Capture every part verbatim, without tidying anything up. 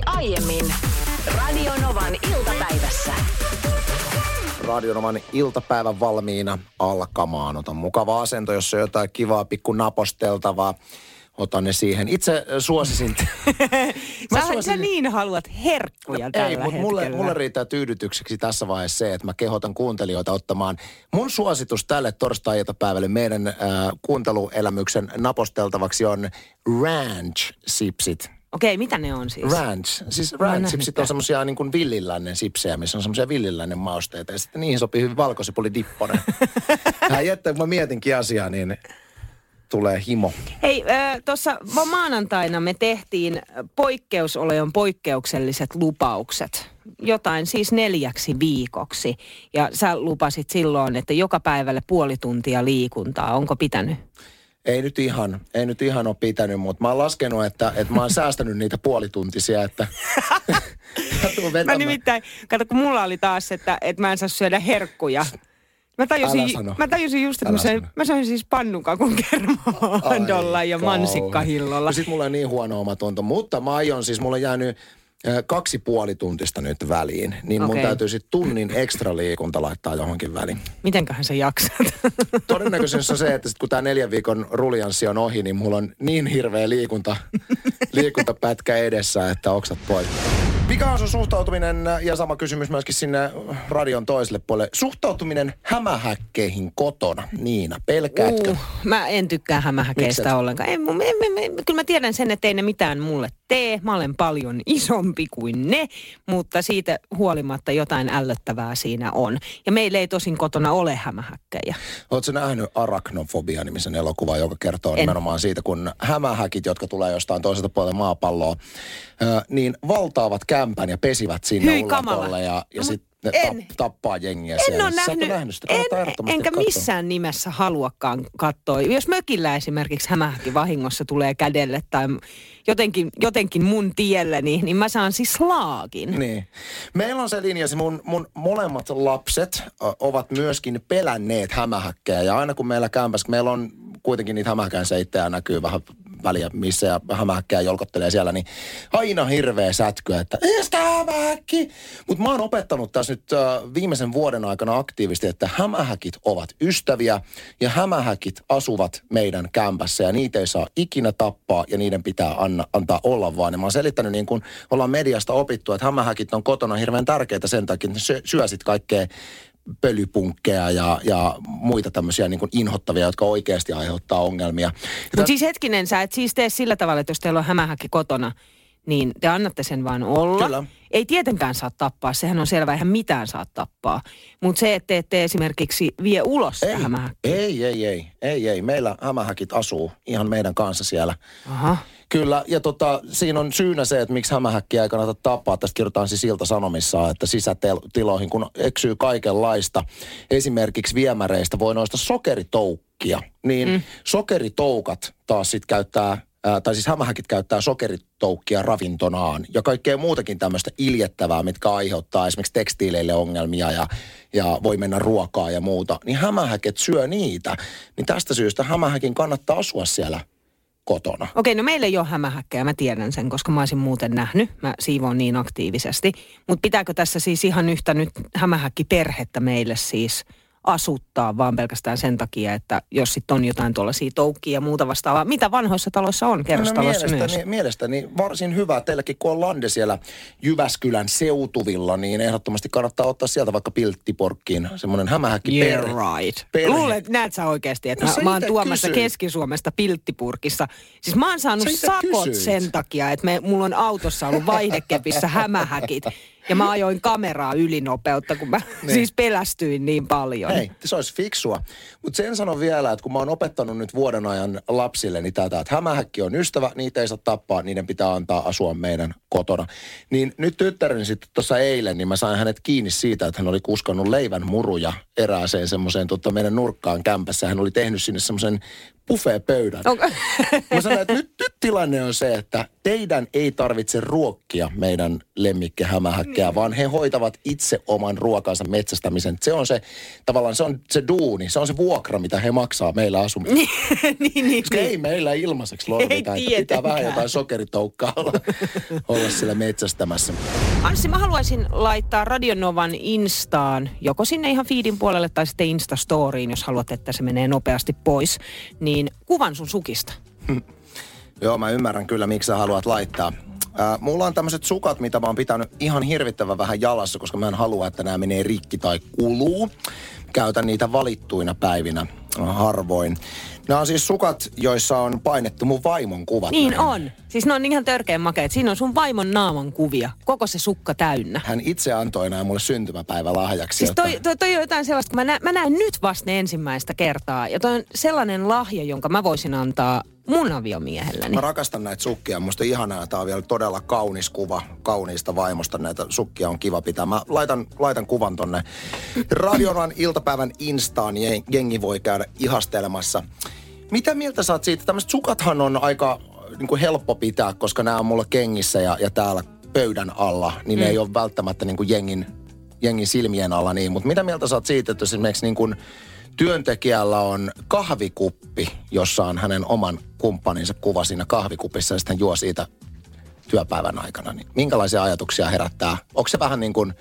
tapahtui aiemmin Radio Novan iltapäivässä. Radio Novan iltapäivän valmiina alkamaan. Otan mukava asento, jos on jotain kivaa, pikku naposteltavaa. Otan ne siihen. Itse suosisin... mä sä, suosisin... sä niin haluat herkkuja tällä hetkellä. Ei, mutta mulle, mulle riittää tyydytykseksi tässä vaiheessa se, että mä kehotan kuuntelijoita ottamaan mun suositus tälle torstai-iltapäivälle meidän äh, kuunteluelämyksen naposteltavaksi on ranch-sipsit. Okei, mitä ne on siis? Ranch. Siis ranch-sipsit on semmosia niin kuin villilännen sipsejä, missä on semmosia villilännen mausteita. Ja sitten niihin sopii hyvin valkosipulidipponen. Hän jättää, kun mä mietinkin asiaa, niin... tulee himo. Hei, tuossa maanantaina me tehtiin poikkeusolojen poikkeukselliset lupaukset. Jotain siis neljäksi viikoksi. Ja sä lupasit silloin, että joka päivälle puoli tuntia liikuntaa. Onko pitänyt? Ei nyt ihan. Ei nyt ihan ole pitänyt, mutta mä oon laskenut, että, että mä oon säästänyt niitä puolituntisia, että... mä nimittäin, kato kun mulla oli taas, että, että mä en saa syödä herkkuja. Mä tajusin, mä tajusin just, että mä, mä söin siis pannukakun kermaandolla ja mansikkahillolla. No sit mulla on niin huono omatunto, mutta mä aion siis, mulla on jäänyt kaksi puoli tuntista nyt väliin. Niin mun okay. täytyy sit tunnin ekstra liikunta laittaa johonkin väliin. Mitenköhän sä jaksat? Todennäköisesti on se, että sit kun tää neljän viikon ruljanssi on ohi, niin mulla on niin hirveä liikunta, liikuntapätkä edessä, että oksat pois. Mikä on sun suhtautuminen, ja sama kysymys myöskin sinne radion toiselle puolelle, suhtautuminen hämähäkkeihin kotona, Niina, pelkäätkö? Uh, mä en tykkää hämähäkeistä ollenkaan. En, en, en, en, kyllä mä tiedän sen, että ei ne mitään mulle tee. Mä olen paljon isompi kuin ne, mutta siitä huolimatta jotain ällöttävää siinä on. Ja meillä ei tosin kotona ole hämähäkkejä. Oletko nähnyt Arachnofobia-nimisen elokuvan, joka kertoo en. nimenomaan siitä, kun hämähäkit, jotka tulee jostain toiselta puolelta maapalloa, niin valtaavat kämpän ja pesivät sinne ullakolle ja, ja no, sitten tap, tappaa jengiä en siellä. En ole nähnyt, nähnyt sitä, en, enkä katsoa. Missään nimessä haluakaan katsoa. Jos mökillä esimerkiksi hämähäkki vahingossa tulee kädelle tai jotenkin, jotenkin mun tielläni, niin mä saan siis laagin. Niin. Meillä on se linja, että mun, mun molemmat lapset ovat myöskin pelänneet hämähäkkejä. Ja aina kun meillä kämpässä, meillä on kuitenkin niitä hämähäkkäinseittäjä näkyy vähän väliä, missä ja hämähäkkää jolkottelee siellä, niin aina hirveä sätkyä, että ei sitä hämähäkki! Mutta mä oon opettanut tässä nyt äh, viimeisen vuoden aikana aktiivisesti, että hämähäkit ovat ystäviä ja hämähäkit asuvat meidän kämpässä ja niitä ei saa ikinä tappaa ja niiden pitää anna, antaa olla vaan. Ja mä oon selittänyt niin kuin ollaan mediasta opittu, että hämähäkit on kotona hirveän tärkeitä sen takia, että syö, syö sit kaikkea pölypunkkeja ja, ja muita tämmöisiä niin kuin inhottavia, jotka oikeasti aiheuttaa ongelmia. Mutta siis hetkinen, sä et siis tee sillä tavalla, että jos teillä on hämähäkki kotona, niin te annatte sen vaan olla. Kyllä. Ei tietenkään saa tappaa, sehän on selvä, eihän mitään saa tappaa. Mutta se, että te ette esimerkiksi vie ulos sitä hämähäkkiä. Ei, ei, ei, ei, ei. Meillä hämähäkit asuu ihan meidän kanssa siellä. Aha. Kyllä, ja tota, siinä on syynä se, että miksi hämähäkkiä ei kannata tappaa. Tästä kirjoitetaan siis Ilta-Sanomissa, että sisätiloihin, kun eksyy kaikenlaista, esimerkiksi viemäreistä voi noista sokeritoukkia, niin mm. sokeritoukat taas sit käyttää, ää, tai siis hämähäkit käyttää sokeritoukkia ravintonaan ja kaikkea muutakin tämmöistä iljettävää, mitkä aiheuttaa esimerkiksi tekstiileille ongelmia ja, ja voi mennä ruokaa ja muuta. Niin hämähäket syö niitä, niin tästä syystä hämähäkin kannattaa asua siellä kotona. Okei, no meillä ei ole hämähäkkejä, mä tiedän sen, koska mä olisin muuten nähnyt. Mä siivoon niin aktiivisesti. Mutta pitääkö tässä siis ihan yhtä nyt hämähäkkiperhettä meille siis asuttaa, vaan pelkästään sen takia, että jos sitten on jotain tuollaisia toukkia ja muuta vastaavaa, mitä vanhoissa taloissa on, kerrostaloissa no, no, mielestäni, myös? Mielestäni varsin hyvä. Teilläkin kun on lande siellä Jyväskylän seutuvilla, niin ehdottomasti kannattaa ottaa sieltä vaikka Pilttiporkkiin semmoinen hämähäkki perhe. Yeah, right. Perhe. Luulet, näet sä oikeasti, että no, mä, mä oon tuomassa kysyn. Keski-Suomesta Pilttipurkissa. Siis mä oon saanut sakot kysyit. sen takia, että me, mulla on autossa ollut vaihdekepissä hämähäkit. Ja mä ajoin kameraa ylinopeutta, kun mä niin. siis pelästyin niin paljon. Hei, se olisi fiksua. Mutta sen sanon vielä, että kun mä oon opettanut nyt vuoden ajan lapsilleni tätä, että hämähäkki on ystävä, niitä ei saa tappaa, niiden pitää antaa asua meidän kotona. Niin nyt tyttäreni sitten tuossa eilen, niin mä sain hänet kiinni siitä, että hän oli kuskannut leivän muruja erääseen semmoiseen tuota meidän nurkkaan kämpässä. Hän oli tehnyt sinne semmoisen buffeepöydän. Okay. Mä sanoin, että nyt, nyt tilanne on se, että teidän ei tarvitse ruokkia meidän lemmikkihämähäkkiä. kaikkea, vaan he hoitavat itse oman ruokansa metsästämisen. Se on se, tavallaan se on se duuni, se on se vuokra, mitä he maksaa meillä asumista. niin, niin, Koska niin. ei meillä ilmaiseksi lorvita, että pitää vähän jotain sokeritoukkaa olla, olla siellä metsästämässä. Anssi, mä haluaisin laittaa Radio Novan Instaan, joko sinne ihan feedin puolelle tai sitten Instastoriin, jos haluat, että se menee nopeasti pois, niin kuvan sun sukista. Joo, mä ymmärrän kyllä, miksi sä haluat laittaa. Äh, mulla on tämmöiset sukat, mitä mä oon pitänyt ihan hirvittävän vähän jalassa, koska mä en halua, että nämä menee rikki tai kuluu. Käytän niitä valittuina päivinä harvoin. Nämä on siis sukat, joissa on painettu mun vaimon kuvat. Niin on. Siis ne on ihan törkeän makeet. Siinä on sun vaimon naaman kuvia. Koko se sukka täynnä. Hän itse antoi nämä mulle syntymäpäivälahjaksi. Siis toi, jotta... toi, toi on jotain sellaista, kun mä, mä näen nyt vasta ne ensimmäistä kertaa. Ja toi on sellainen lahja, jonka mä voisin antaa mun aviomiehelläni. Mä rakastan näitä sukkia. Musta ihanaa, tää on vielä todella kaunis kuva kauniista vaimosta. Näitä sukkia on kiva pitää. Mä laitan, laitan kuvan tonne Radionan iltapäivän Instaan. Jengi voi käydä ihastelemassa. Mitä mieltä sä oot siitä? Tämmöiset sukathan on aika niin kuin helppo pitää, koska nämä on mulla kengissä ja, ja täällä pöydän alla. Niin mm. ne ei ole välttämättä niin kuin jengin, jengin silmien alla niin. Mutta mitä mieltä sä oot siitä, että esimerkiksi niin kuin työntekijällä on kahvikuppi, jossa on hänen oman kumppaninsa kuva siinä kahvikupissa ja sitten hän juo siitä työpäivän aikana. Niin minkälaisia ajatuksia herättää? Onko se vähän niin kuin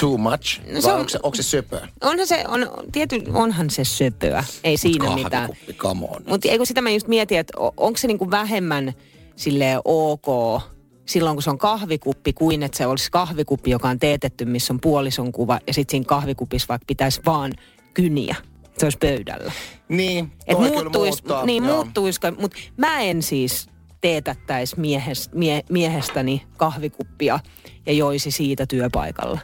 too much? No se on, onko, se, onko se söpöä? Onhan se, on, tiety, onhan se söpöä. Ei siinä kahvikuppi, mitään. Kahvikuppi, come on. Mutta eikö sitä mä just mietin, että onko se niin kuin vähemmän silleen ok silloin, kun se on kahvikuppi, kuin että se olisi kahvikuppi, joka on teetetty, missä on puolison kuva ja sitten siinä kahvikupissa vaikka pitäisi vaan kyniä. Se olisi pöydällä. Niin, et muuttuis, muuttaa, niin muuttuisiko, mutta mä en siis teetättäisi miehes, mie, miehestäni kahvikuppia ja joisi siitä työpaikalla.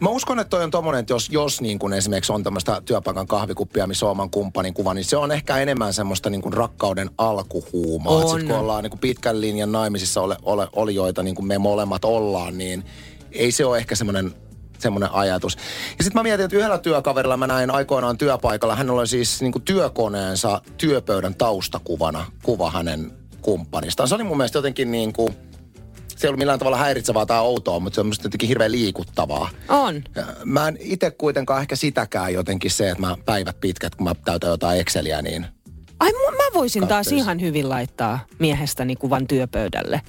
Mä uskon, että toi on tommonen, että jos, jos niin kun esimerkiksi on tämmöistä työpaikan kahvikuppia, missä on oman kumppanin kuva, niin se on ehkä enemmän semmoista niin kuin rakkauden alkuhuumaa. On. Sitten kun ollaan niin kuin pitkän linjan naimisissa ole, ole, olijoita, niin kuin me molemmat ollaan, niin ei se ole ehkä semmoinen... semmoinen ajatus. Ja sitten mä mietin, että yhdellä työkaverilla mä näin aikoinaan työpaikalla. Hänellä oli siis niinku työkoneensa työpöydän taustakuvana kuva hänen kumppanistaan. Se oli mun mielestä jotenkin niinku, se ei ollut millään tavalla häiritsevää tai outoa, mutta se on musta jotenkin hirveän liikuttavaa. On. Mä en itse kuitenkaan ehkä sitäkään jotenkin se, että mä päivät pitkät, kun mä täytän jotain Exceliä, niin... Ai mä voisin kattelis. Taas ihan hyvin laittaa miehestäni kuvan työpöydälle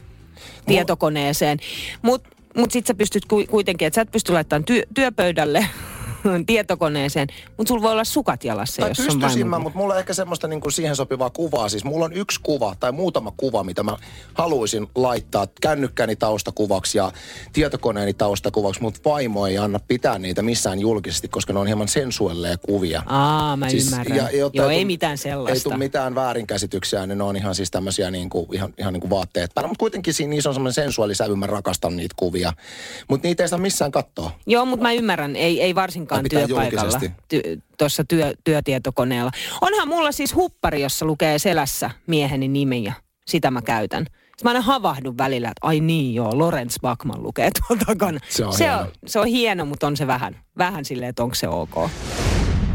tietokoneeseen, mutta... Mutta sit sä pystyt kuitenkin, että sä et pysty laittamaan työ, työpöydälle tietokoneeseen, mutta sulla voi olla sukat jalassa, tai jos on vain... Tai pystyisin mä, mutta mulla on ehkä semmoista niinku siihen sopivaa kuvaa. Siis mulla on yksi kuva tai muutama kuva, mitä mä haluaisin laittaa kännykkäni taustakuvaksi ja tietokoneeni taustakuvaksi, mutta vaimo ei anna pitää niitä missään julkisesti, koska ne on hieman sensuelleja kuvia. Aa, mä siis, ymmärrän. Ja, jotta Joo, ei, ei tu- mitään sellaista. Ei tule mitään väärinkäsityksiä, niin ne on ihan siis tämmöisiä niinku, ihan, ihan niinku vaatteet päällä. Mutta kuitenkin siinä niissä on semmoinen sensuaalisävy, mä rakastan niitä kuvia. Mutta niitä ei saa missään katsoa. Joo, mutta mä ymmärrän. Ei, ei varsinkaan. Työpaikalla, ty, tuossa työ, työtietokoneella. Onhan mulla siis huppari, jossa lukee selässä mieheni nimi ja sitä mä käytän. Mä aina havahdun välillä, että ai niin joo, Lorenz Backman lukee tuolla takana. Se on, se on, se on hieno, mutta on se vähän, vähän silleen, että onko se ok.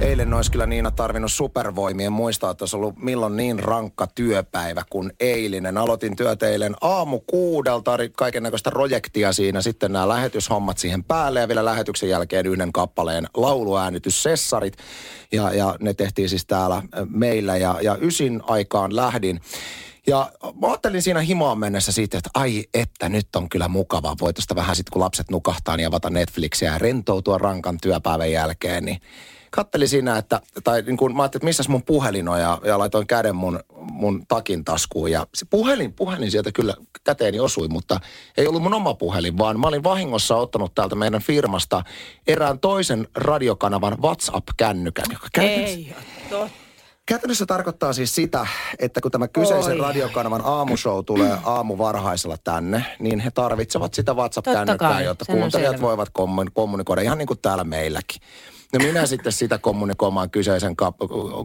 Eilen olisi kyllä Niina tarvinnut supervoimien muistaa, että olisi ollut milloin niin rankka työpäivä kuin eilinen. Aloitin työt eilen aamu kuudelta, kaiken näköistä projektia siinä, sitten nämä lähetyshommat siihen päälle ja vielä lähetyksen jälkeen yhden kappaleen lauluäänityssessarit. Ja, ja ne tehtiin siis täällä meillä ja, ja ysin aikaan lähdin. Ja mä ajattelin siinä himaan mennessä siitä, että ai että nyt on kyllä mukavaa. Voi tuosta vähän sitten kun lapset nukahtaa niin avata Netflixiä ja rentoutua rankan työpäivän jälkeen, niin... Kattelin siinä, että, tai niin kuin mä ajattelin, että missäs mun puhelin on ja, ja laitoin käden mun, mun takin taskuun. Ja se puhelin, puhelin sieltä kyllä käteeni osui, mutta ei ollut mun oma puhelin, vaan mä olin vahingossa ottanut täältä meidän firmasta erään toisen radiokanavan WhatsApp-kännykän, joka käytännössä... Ei ole totta. Käytännössä tarkoittaa siis sitä, että kun tämä kyseisen Oi. radiokanavan aamushow tulee aamuvarhaisella tänne, niin he tarvitsevat sitä WhatsApp-kännykkää, jotta kuuntelijat voivat kommunikoida ihan niin kuin täällä meilläkin. No minä sitten sitä kommunikoimaan kyseisen ka-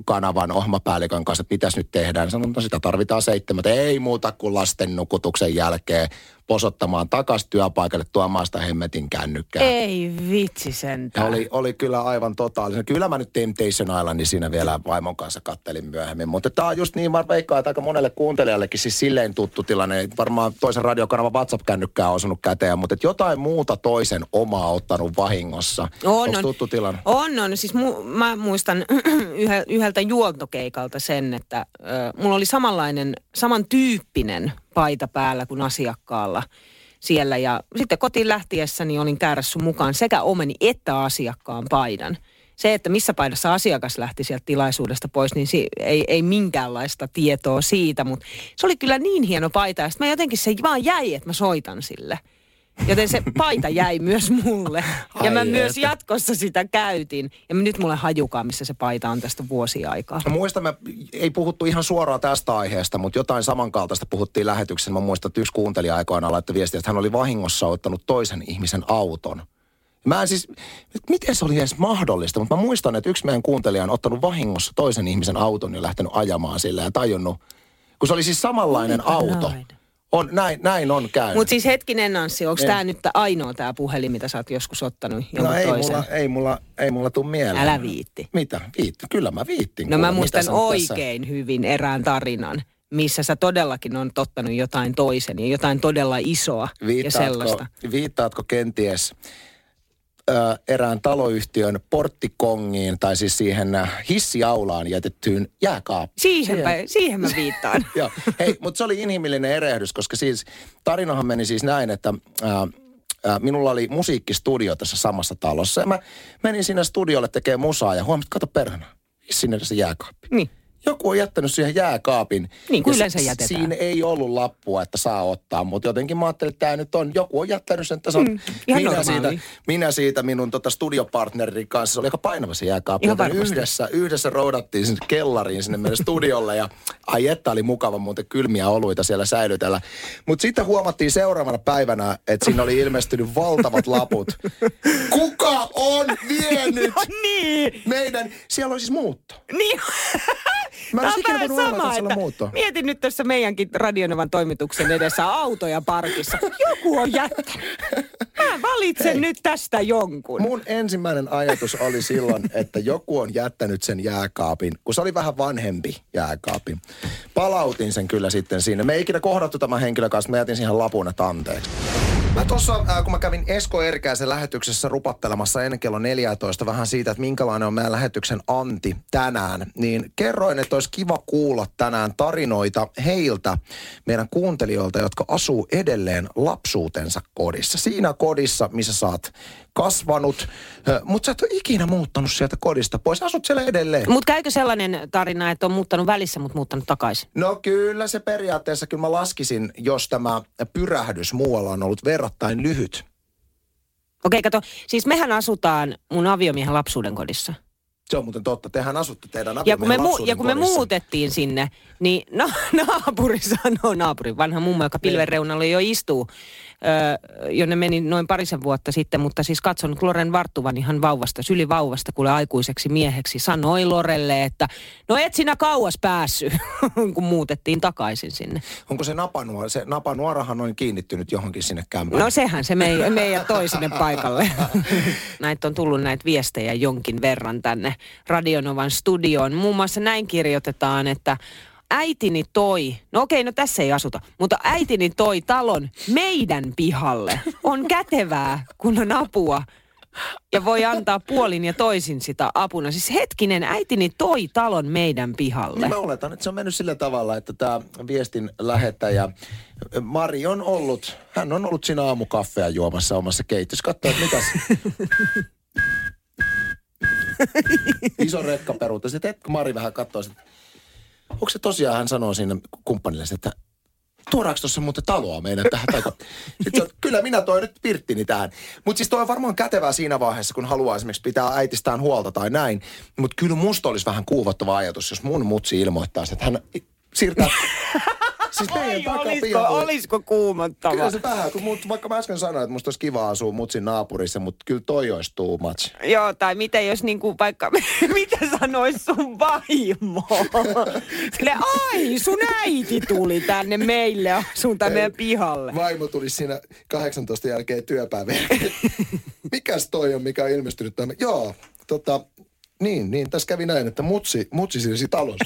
kanavan ohmapäällikön kanssa, että mitäs nyt tehdään. Sanoin, no sitä tarvitaan seitsemältä, ei muuta kuin lasten nukutuksen jälkeen. posottamaan takaisin työpaikalle tuomaan sitä hemmetin kännykkää. Ei vitsi sentään. Oli, oli kyllä aivan totaalinen. Kyllä mä nyt Tim Tation Islandin siinä vielä vaimon kanssa kattelin myöhemmin, mutta tämä on just niin, mä veikkaan, että aika monelle kuuntelijallekin siis silleen tuttu tilanne. Varmaan toisen radiokanavan WhatsApp-kännykkää on osunut käteen, mutta jotain muuta toisen omaa ottanut vahingossa. On, Onko tuttu tilanne? On, on. Siis mu- mä muistan yhdeltä juontokeikalta sen, että äh, mulla oli samanlainen, samantyyppinen paita päällä kuin asiakkaalla siellä. Ja sitten kotiin lähtiessäni olin käärässyt mukaan sekä omeni että asiakkaan paidan. Se, että missä paidassa asiakas lähti sieltä tilaisuudesta pois, niin si- ei, ei minkäänlaista tietoa siitä. Mutta se oli kyllä niin hieno paita, ja sitten mä jotenkin se vaan jäi, että mä soitan sille. Joten se paita jäi myös mulle. Ja mä myös jatkossa sitä käytin. Ja nyt mulle hajukaan, missä se paita on tästä vuosiaikaa. Mä muistan, mä ei puhuttu ihan suoraan tästä aiheesta, mutta jotain samankaltaista puhuttiin lähetyksessä. Mä muistan, että yksi kuuntelija aikoinaan laittoi viestiä, että hän oli vahingossa ottanut toisen ihmisen auton. Mä en siis, miten se oli edes mahdollista, mutta mä muistan, että yksi meidän kuuntelija on ottanut vahingossa toisen ihmisen auton ja lähtenyt ajamaan sillä ja tajunnut, kun se oli siis samanlainen Mitä auto. Näin. On, näin, näin on käynyt. Mutta siis hetkinen, Anssi, onko tämä nyt ainoa tämä puhelin, mitä sä oot joskus ottanut jonkun no ei toisen? Mulla, ei mulla, ei mulla tule mieleen. Älä viitti. Mitä? Viitti? Kyllä mä viittin. No kuule, mä muistan oikein tässä hyvin erään tarinan, missä sä todellakin on ottanut jotain toisen ja jotain todella isoa viittaatko, ja sellaista. Viittaatko kenties äh, erään taloyhtiön porttikongiin tai siis siihen hissiaulaan jätettyyn jääkaappiin? Siihen, siihen. siihen mä viittaan. Joo. Hei, mutta se oli inhimillinen erehdys, koska siis tarinahan meni siis näin, että äh, äh, minulla oli musiikkistudio tässä samassa talossa ja mä menin sinne studiolle tekemään musaa ja huomasin, kato perhana, hissin edessä jääkaappi. Niin. Joku on jättänyt siihen jääkaapin. Niin kuin yleensä jätetään. Siinä ei ollut lappua, että saa ottaa, mutta jotenkin mä ajattelin, että tämä nyt on. Joku on jättänyt sen, että se on. Mm, minä, siitä, minä siitä minun tota, studiopartnerin kanssa, se oli aika painava se jääkaappi. Yhdessä, yhdessä roudattiin sinne kellariin sinne meidän studiolle ja ai että oli mukava muuten kylmiä oluita siellä säilytellä. Mutta sitten huomattiin seuraavana päivänä, että siinä oli ilmestynyt valtavat laput. Kuka on vienyt? No niin. Meidän, siellä oli siis muutto. Niin. Mä en ikinä voinut huomata, mietin nyt tässä meidänkin Radionovan toimituksen edessä autoja parkissa. Joku on jättänyt. Mä valitsen Hei. nyt tästä jonkun. Mun ensimmäinen ajatus oli silloin, että joku on jättänyt sen jääkaapin, kun se oli vähän vanhempi jääkaapin. Palautin sen kyllä sitten siinä. Me ei ikinä kohdattu tämän henkilön kanssa, mä jätin siihen lapun, että anteeksi. Mä tuossa, kun mä kävin Esko Erkäisen lähetyksessä rupattelemassa ennen kello neljätoista vähän siitä, että minkälainen on meidän lähetyksen anti tänään, niin kerroin, että olisi kiva kuulla tänään tarinoita heiltä, meidän kuuntelijoilta, jotka asuu edelleen lapsuutensa kodissa. Siinä kodissa, missä sä oot kasvanut, mutta sä et ole ikinä muuttanut sieltä kodista pois. Asut siellä edelleen. Mutta käykö sellainen tarina, että on muuttanut välissä, mutta muuttanut takaisin? No kyllä se periaatteessa, kyllä mä laskisin, jos tämä pyrähdys muualla on ollut verrattain lyhyt. Okei, kato. Siis mehän asutaan mun aviomiehen lapsuuden kodissa. Se on muuten totta. Tehän asutte teidän aviomiehen lapsuuden kodissa. Ja kun me muutettiin sinne, niin no, naapuri sanoi, naapuri, vanha mummo, joka pilven reunalla jo istuu, Öö, jonne meni noin parisen vuotta sitten, mutta siis katson Loren varttuvan ihan vauvasta, sylivauvasta, kuule aikuiseksi mieheksi, sanoi Lorelle, että no et sinä kauas päässyt, kun muutettiin takaisin sinne. Onko se napanuora? Se napanuorahan on kiinnittynyt johonkin sinne kämpään. No sehän se meidän mei toi sinne paikalle. Näitä on tullut näitä viestejä jonkin verran tänne Radionovan studioon. Muun muassa näin kirjoitetaan, että äitini toi, no okei, no tässä ei asuta, mutta äitini toi talon meidän pihalle. On kätevää, kun on apua ja voi antaa puolin ja toisin sitä apuna. Siis hetkinen, äitini toi talon meidän pihalle. Niin mä oletan, että se on mennyt sillä tavalla, että tämä viestin lähettäjä Mari on ollut, hän on ollut siinä aamukaffea juomassa omassa keittiössä. Katsoa, että mitäs... Iso rekka peruuta. Sitten et, Mari vähän katsoo sitä. Onko se tosiaan, hän sanoo siinä kumppanille, että tuodaanko tuossa muuten taloa meidän tähän? Taika? Sitten, kyllä minä toin nyt pirttini tähän. Mutta siis toi on varmaan kätevää siinä vaiheessa, kun haluaa esimerkiksi pitää äitistään huolta tai näin. Mutta kyllä musta olisi vähän kuuvottava ajatus, jos mun mutsi ilmoittaisi, että hän siirtää... Siis teidän takapiha. Olisiko kuumottava? Kyllä se vähän, kun mut, vaikka mä äsken sanoin, että musta olisi kiva asua mutsin naapurissa, mutta kyllä toi olisi too much. Joo, tai mitä jos niinku vaikka, mitä sanois sun vaimo? Silleen, ai sun äiti tuli tänne meille, sun tänne meidän pihalle. Vaimo tuli siinä kahdeksantoista jälkeen työpäivään. Mikäs toi on, mikä on ilmestynyt tänne? Joo, tota, niin, niin, tässä kävi näin, että mutsi, mutsi siirsi talosta.